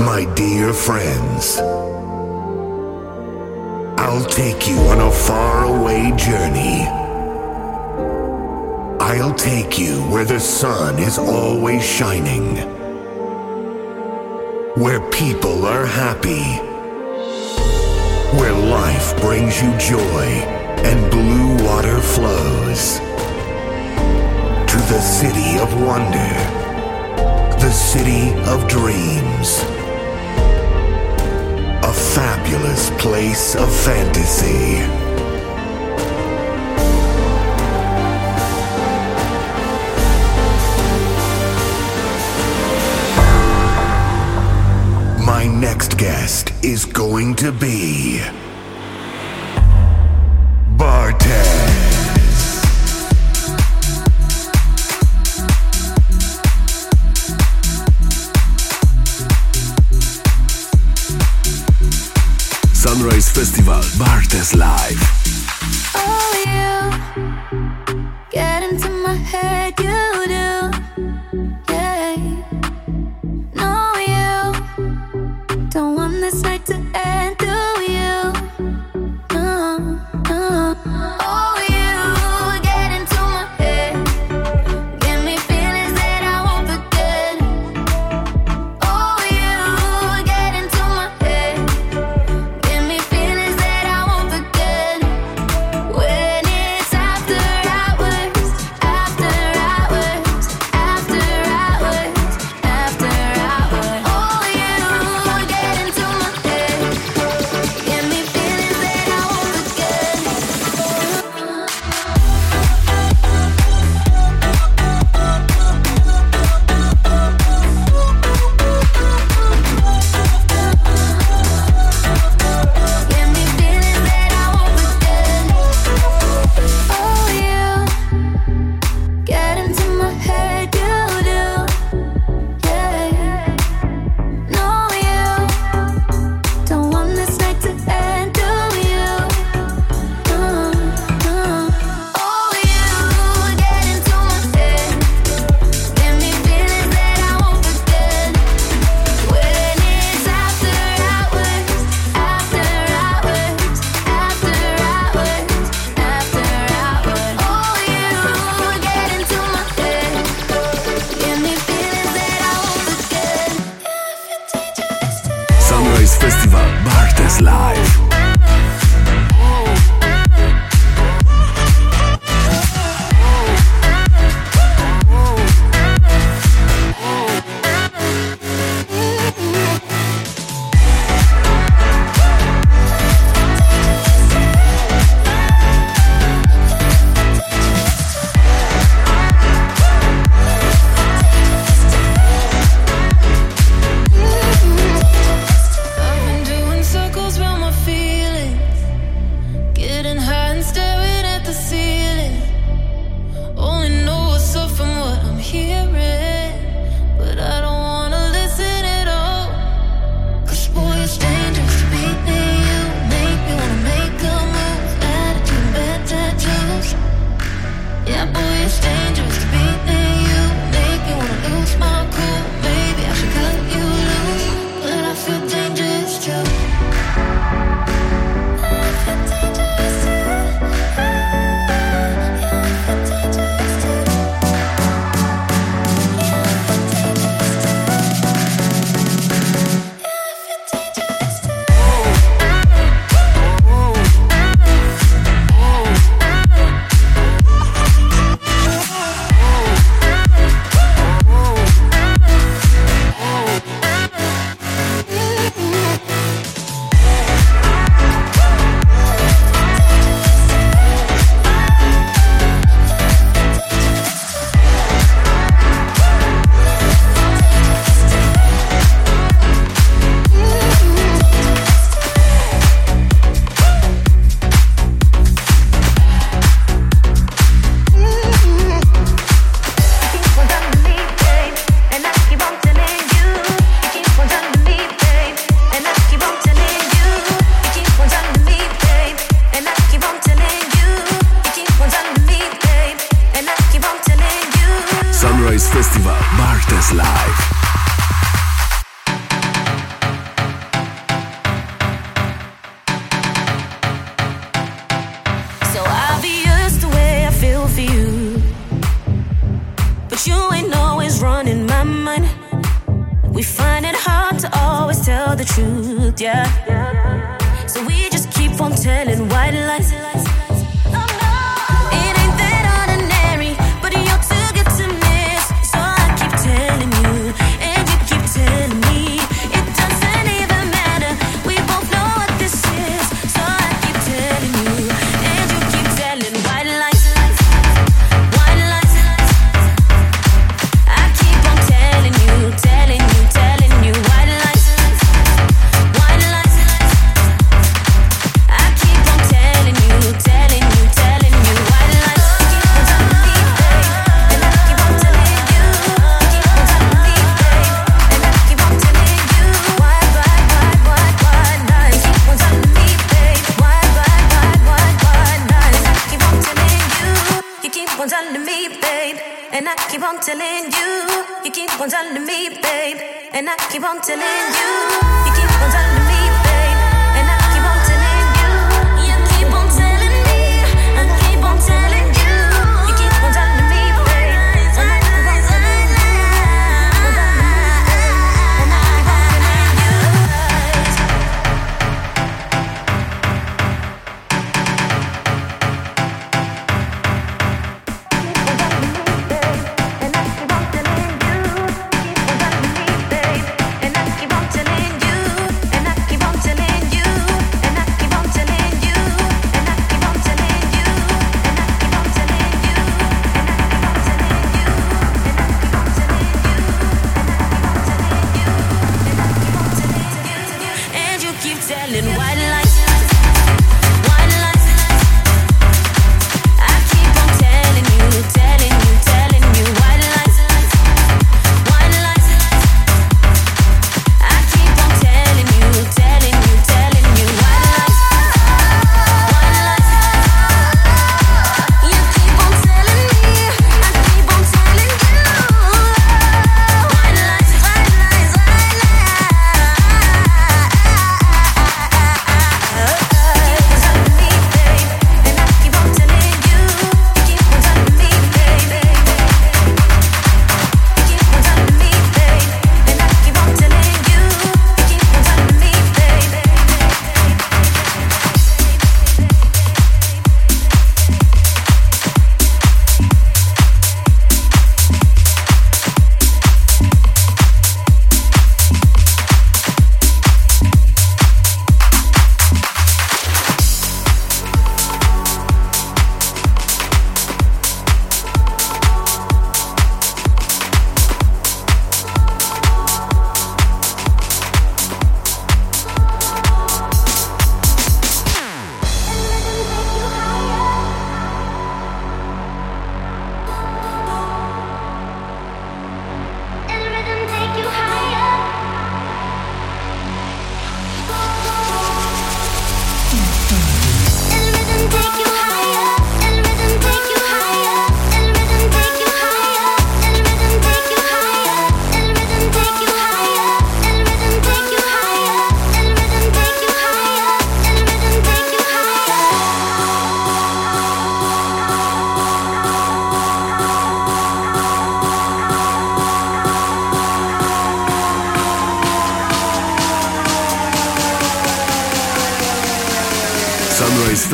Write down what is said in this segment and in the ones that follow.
my dear friends. I'll take you on a faraway journey. I'll take you where the sun is always shining, where people are happy, where life brings you joy and blue water flows, to the city of wonder, the city of dreams, a fabulous place of fantasy. My next guest is going to be Bartees. Sunrise Festival, Bartees Live. Oh, you get into my head, you do. Yeah, no, you don't want this night to end, do you? No, no. Oh, you get into my head, give me feelings that I won't forget. Oh, you get into my head. When it's after hours, oh, you get into my head, give me feelings that I won't forget. Give me feelings that I won't forget. Oh, you get into my head, you do. Yeah, no, you don't want this night to end, do you? Oh, you get into my head, give me feelings that I won't forget. When it's after hours, oh, you get into my head, give me feelings that I won't forget. Sunrise Festival, Bartees Live. I've been doing circles round my feet. find it hard to always tell the truth, yeah. So we just keep on telling white lies.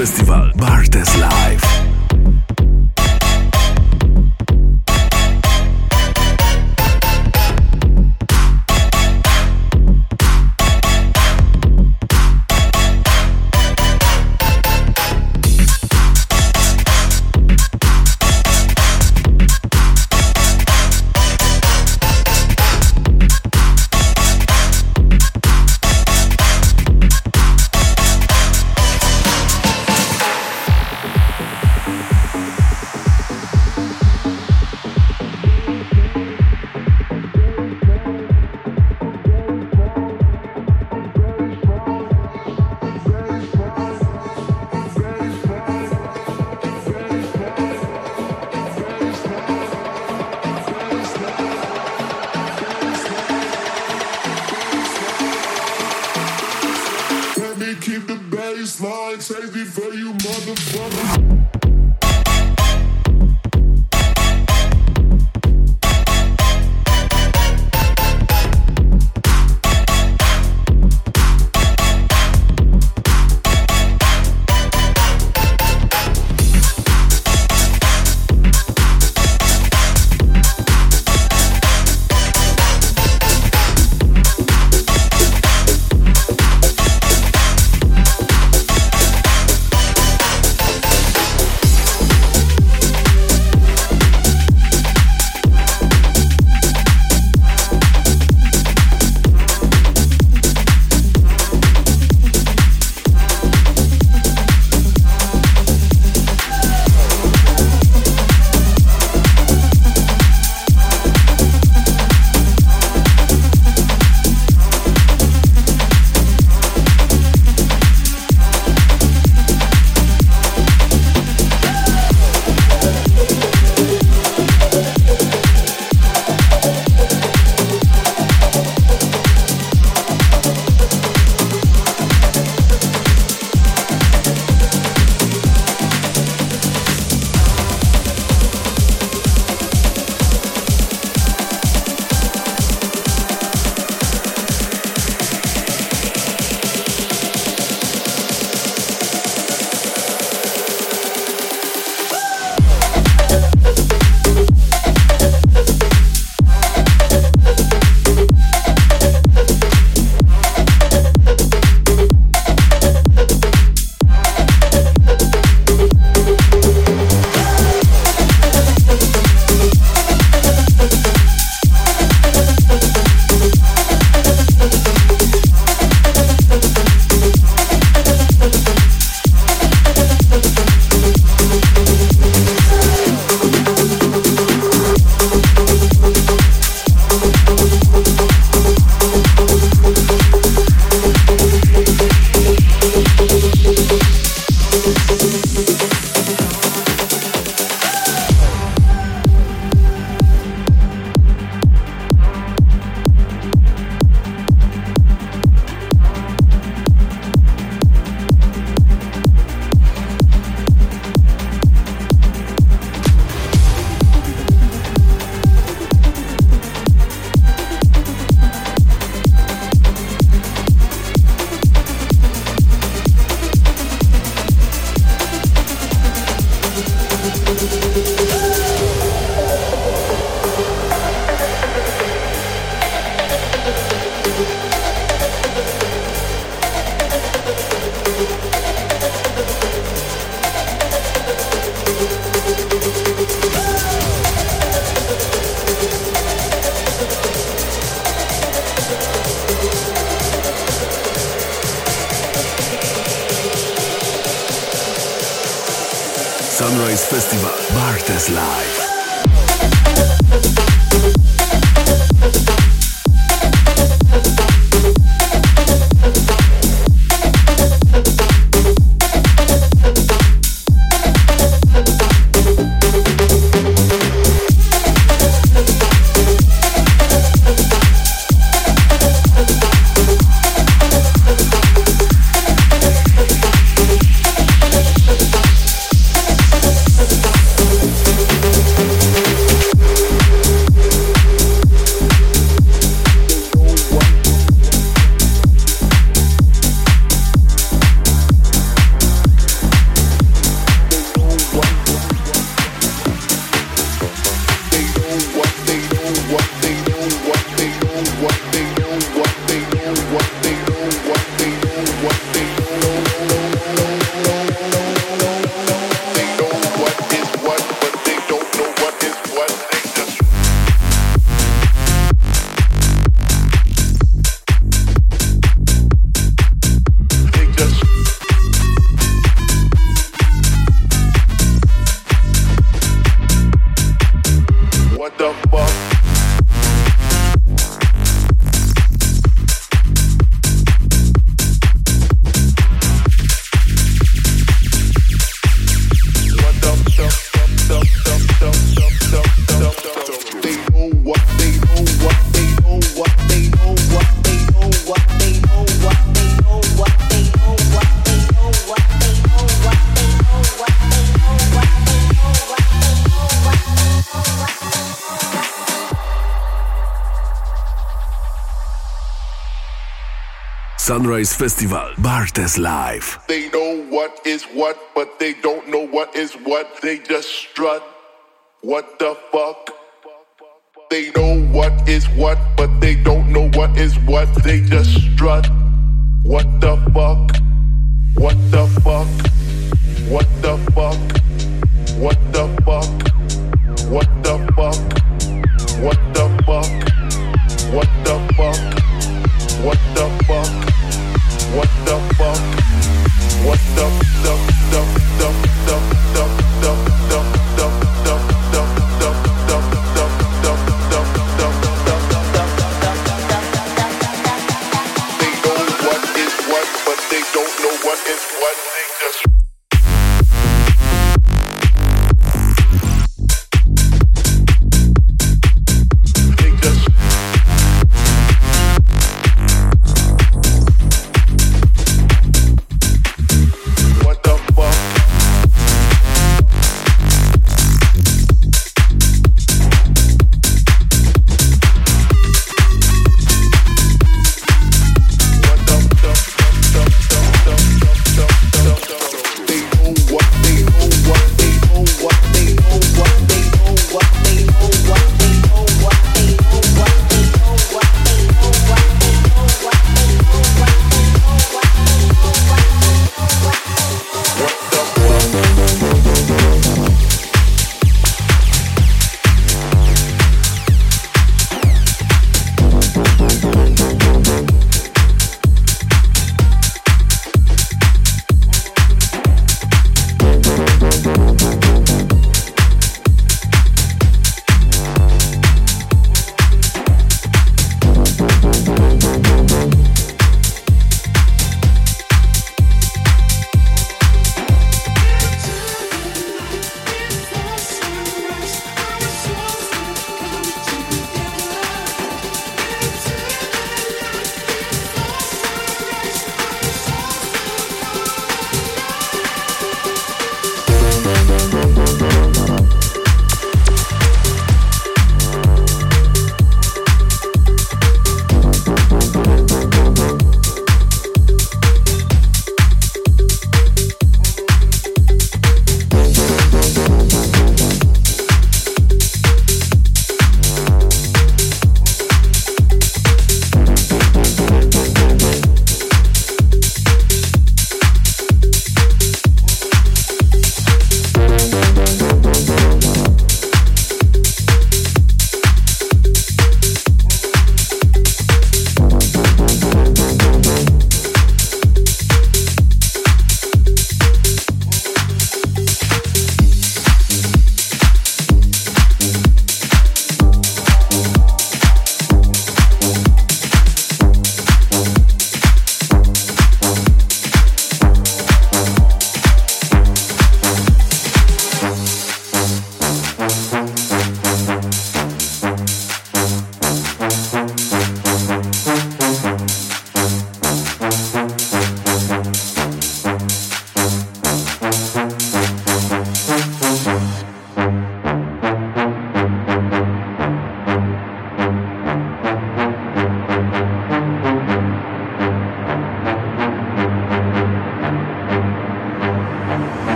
Festival Bartees Live. Choice Festival Bartees Live. Sunrise Festival, Bartees Live. They know what is what, but they don't know what is what. They just strut. What the fuck? They know what is what, but they don't know what is what. They just strut. What the fuck? What the fuck? What the fuck? What the fuck? What the fuck? What the fuck? What the fuck? What the fuck? What the fuck? What They know what is what, but they don't know what is what. They just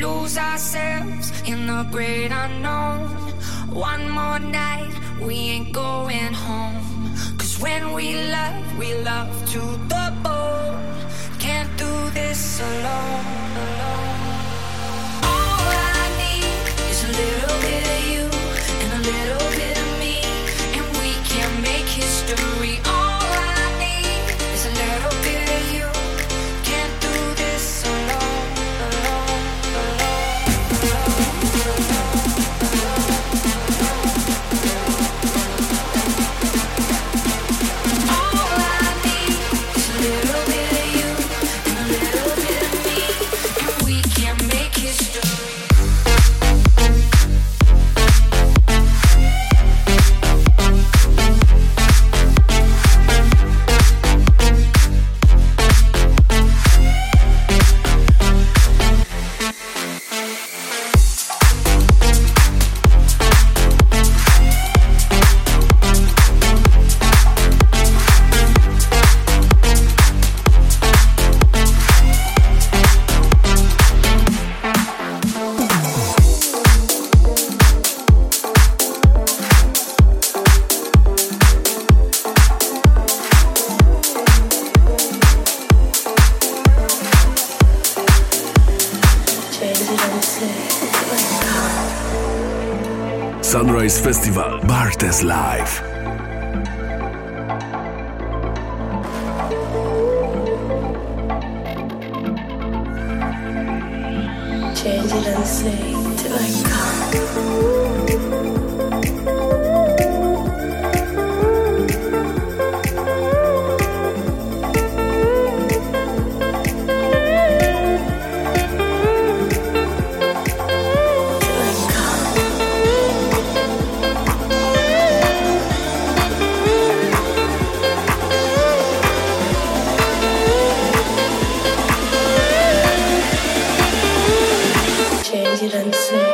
lose ourselves in the great unknown. One more night, we ain't going home. Cause when we love to the bone. Can't do this alone, alone. All I need is a little bit of you and a little bit of me, and we can make history. All I need is a little bit of you. Sunrise Festival, Bartees Live. Change it and say till I come. Change it and say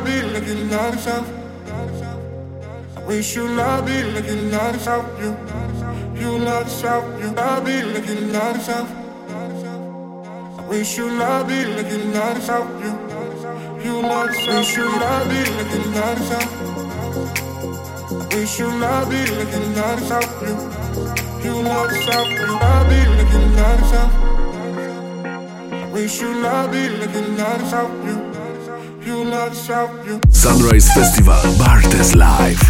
dil like you love yourself. I wish you love dil like you love yourself. You love yourself. You love dil like you love yourself. I wish you love dil like you love yourself. You love yourself. Wish you love dil like you love yourself. Wish you love dil like you love yourself. You love yourself. You love dil like you love yourself. Sunrise Festival, Bartees Live.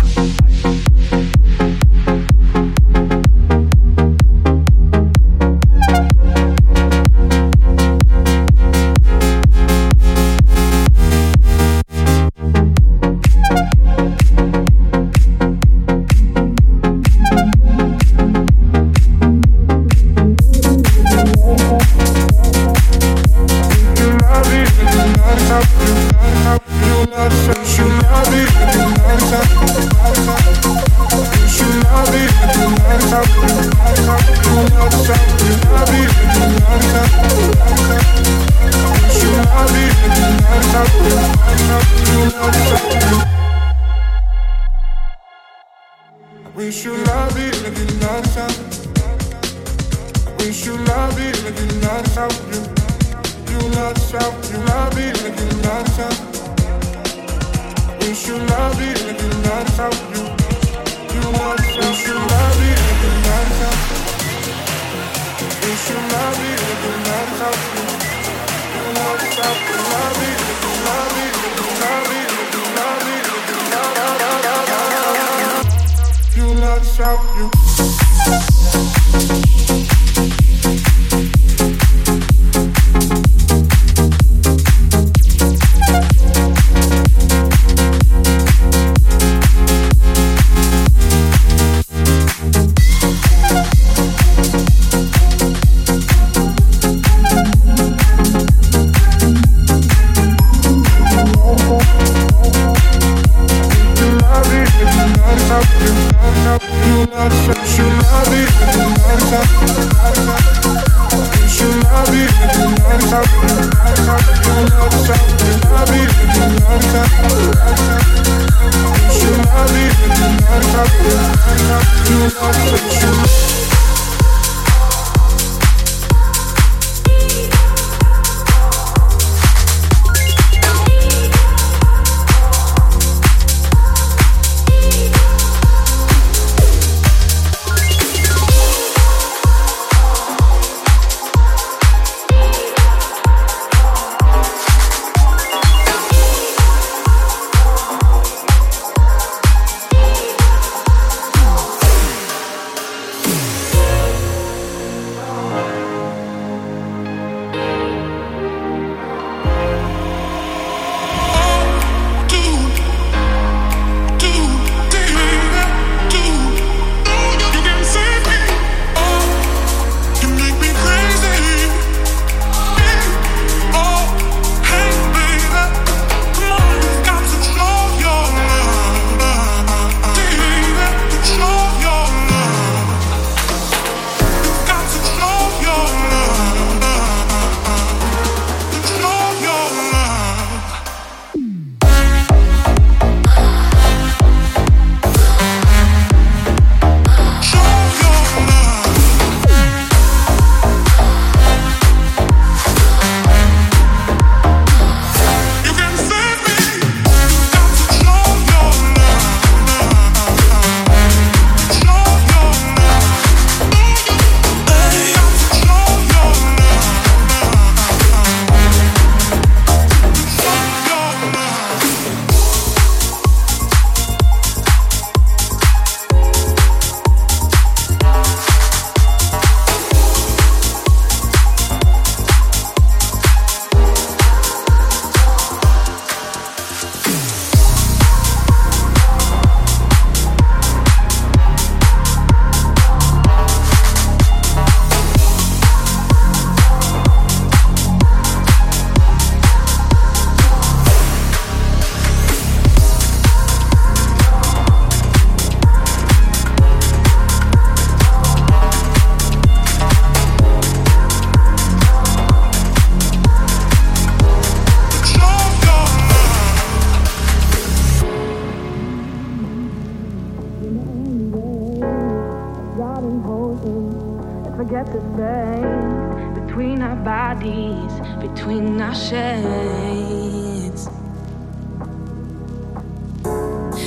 and forget the space between our bodies, between our shades.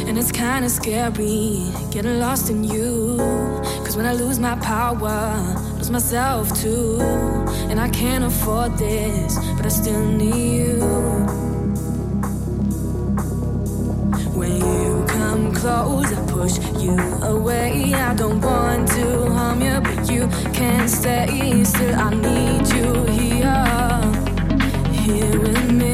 And it's kinda scary getting lost in you, 'cause when I lose my power, lose myself too. And I can't afford this, but I still need you. When you come close, I push you away. I don't want to harm you, but you can't stay. Still, I need you here, here with me.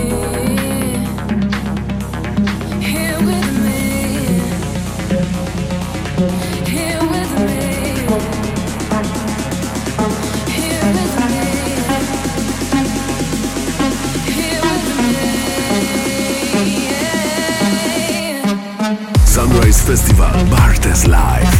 Sunrise Festival, Bartees Live.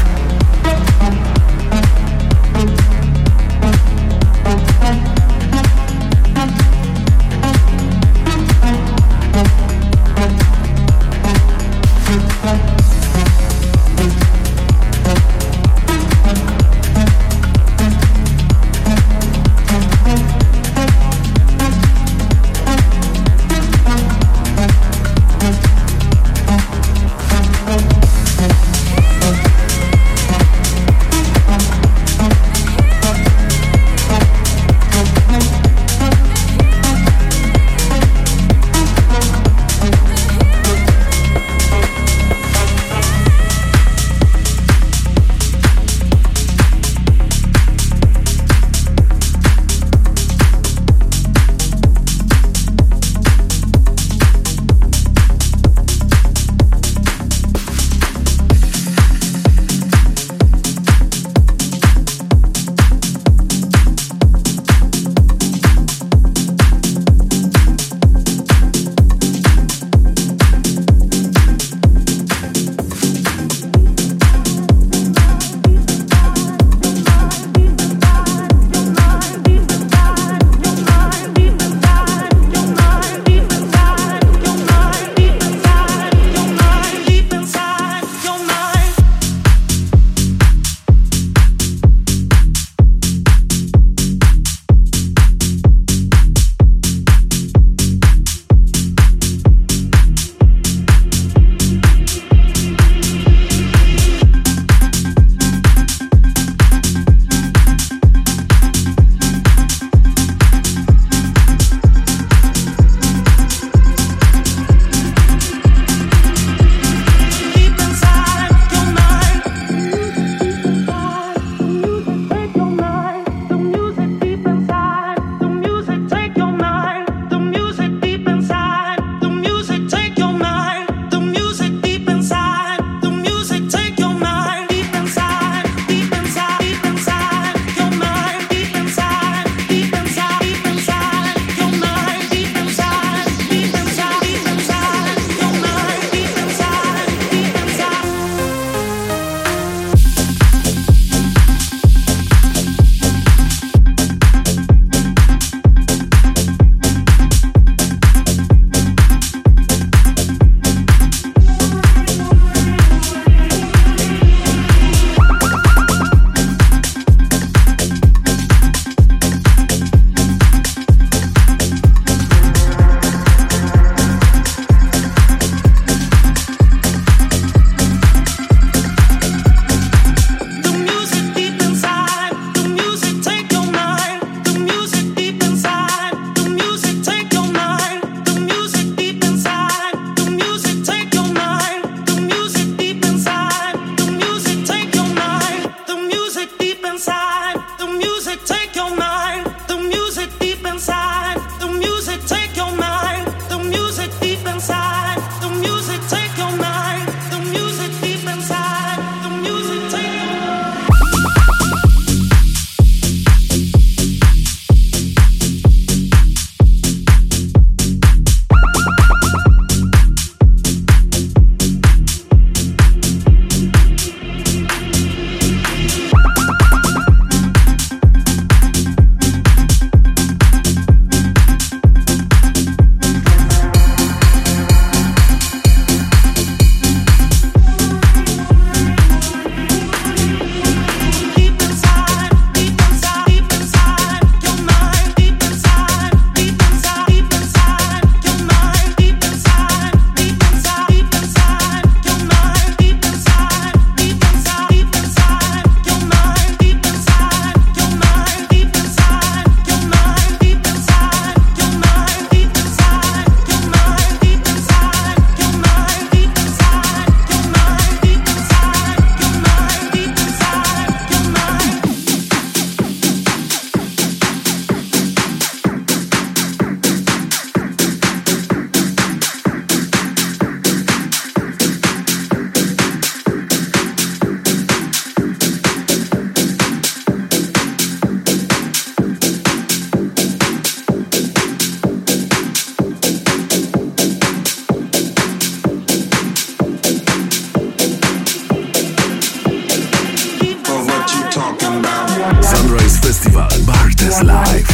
Festival Bartees Live.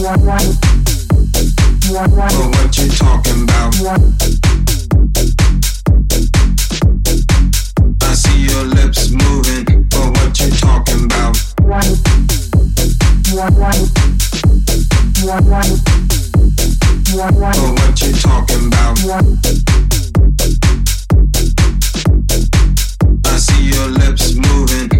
Well, what you talking about? I see your lips moving, but what you talking about? Well, what you talking about? I see your lips moving.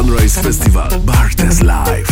Sunrise Festival Bartees Live.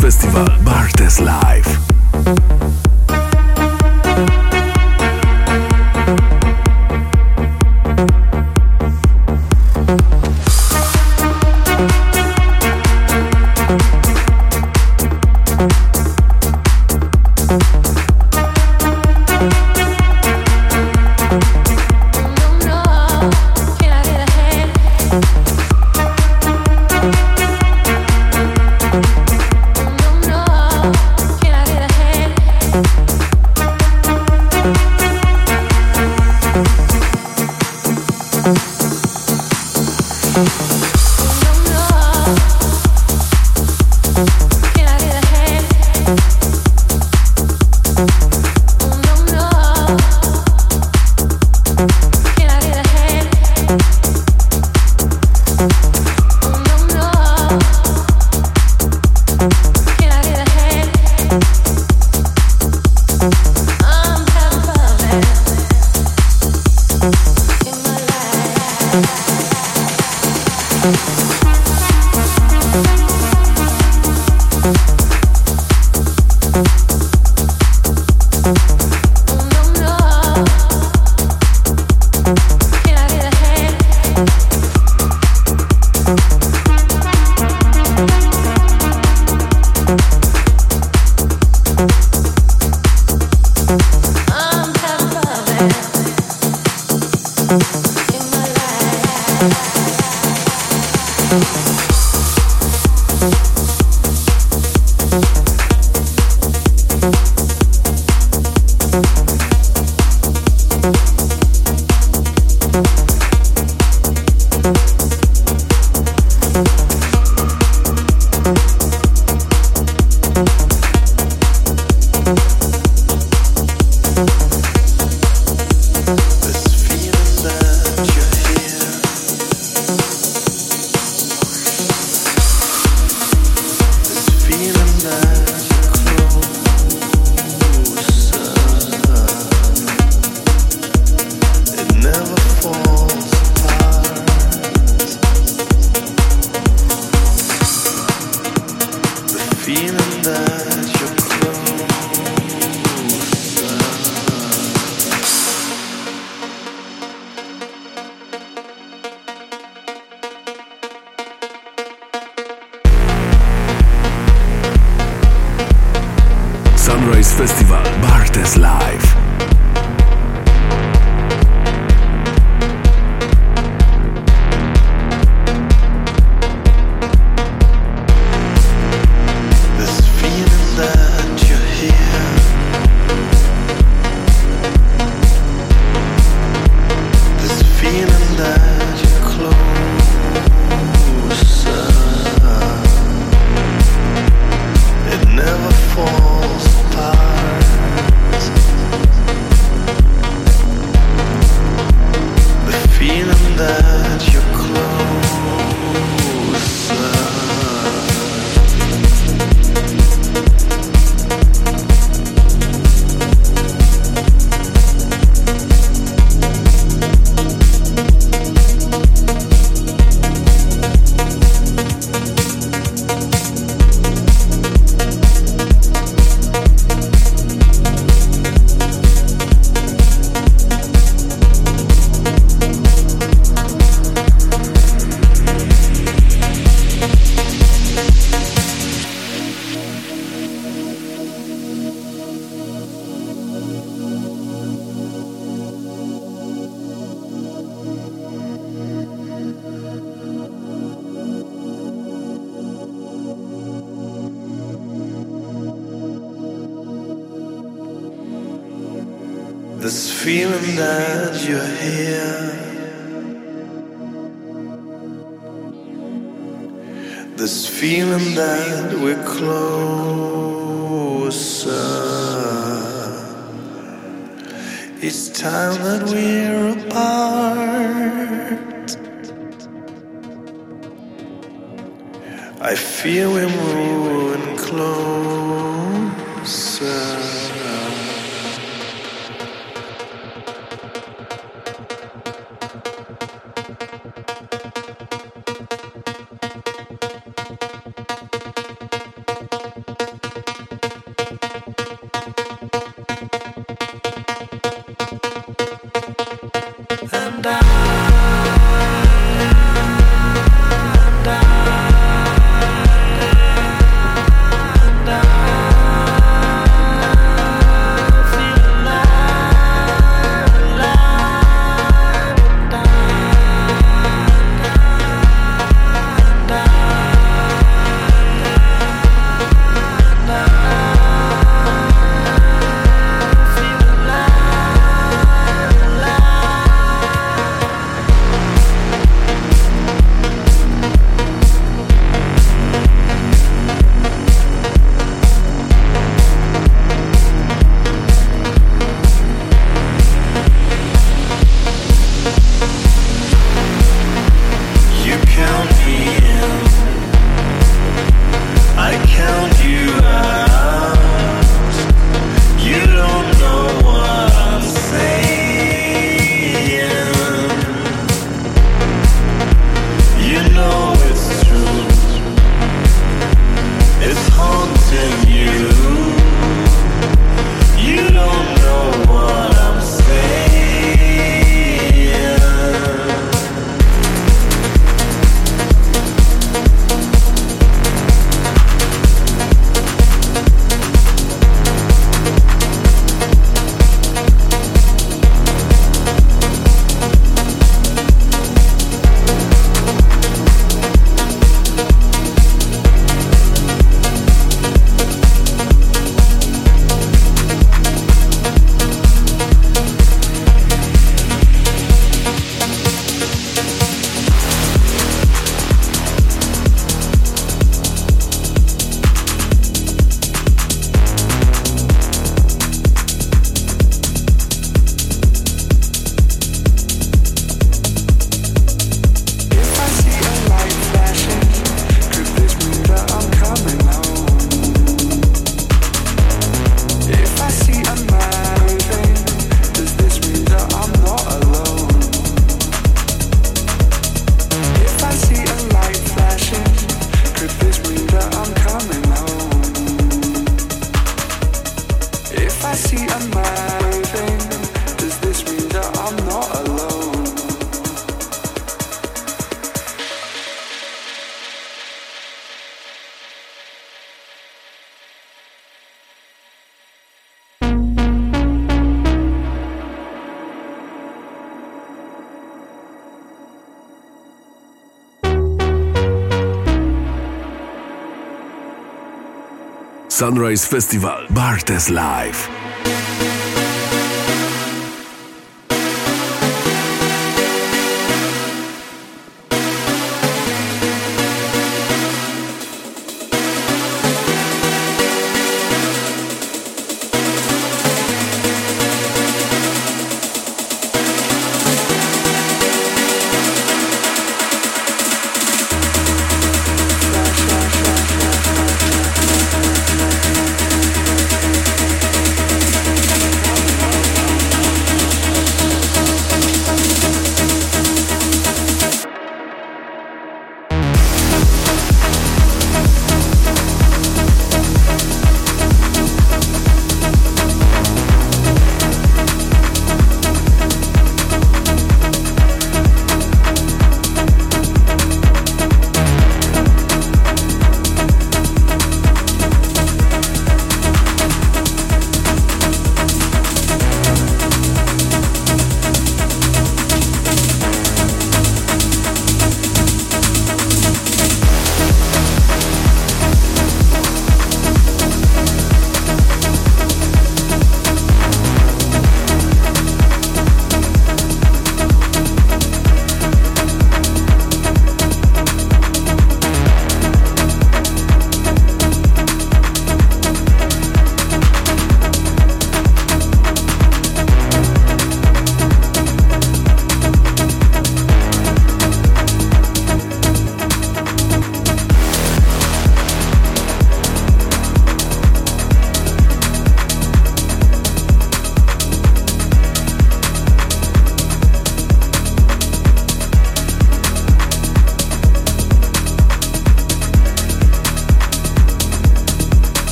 Festival Bartees Live. Festival Bartees Live. This feeling that you're here, this feeling that we're closer. It's time that we're apart. I feel we're moving closer. If I see a light flashing, could this mean that I'm coming home? Sunrise Festival, Bartees Live.